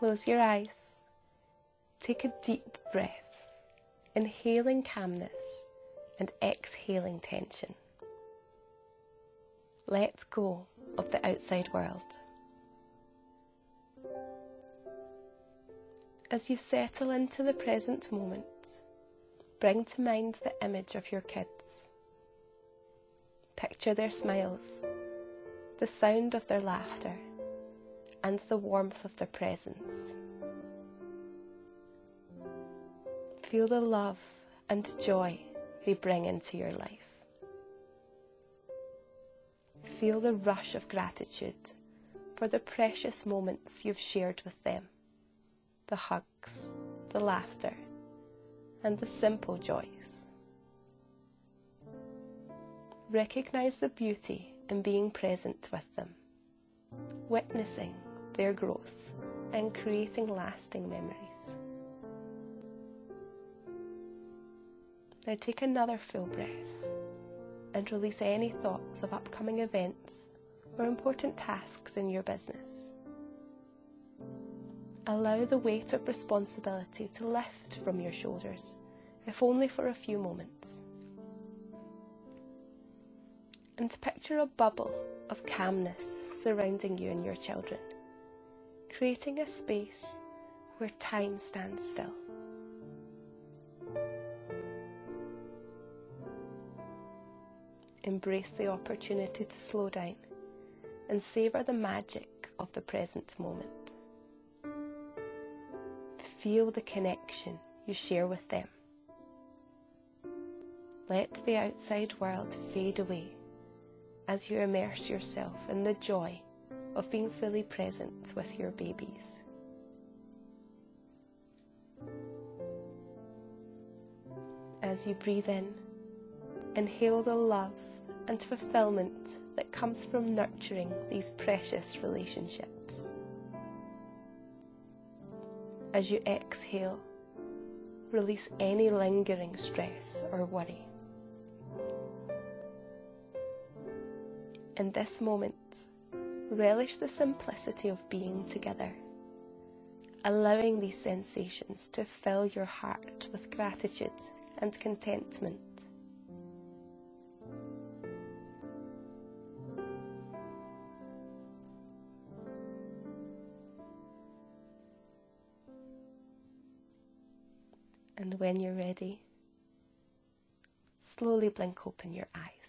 Close your eyes. Take a deep breath, inhaling calmness and exhaling tension. Let go of the outside world. As you settle into the present moment, bring to mind the image of your kids. Picture their smiles, the sound of their laughter, and the warmth of their presence. Feel the love and joy they bring into your life. Feel the rush of gratitude for the precious moments you've shared with them. The hugs, the laughter, and the simple joys. Recognize the beauty in being present with them, witnessing their growth and creating lasting memories. Now take another full breath and release any thoughts of upcoming events or important tasks in your business. Allow the weight of responsibility to lift from your shoulders, if only for a few moments. And picture a bubble of calmness surrounding you and your children, creating a space where time stands still. Embrace the opportunity to slow down and savour the magic of the present moment. Feel the connection you share with them. Let the outside world fade away as you immerse yourself in the joy of being fully present with your babies. As you breathe in, inhale the love and fulfillment that comes from nurturing these precious relationships. As you exhale, release any lingering stress or worry. In this moment, relish the simplicity of being together, allowing these sensations to fill your heart with gratitude and contentment. And when you're ready, slowly blink open your eyes.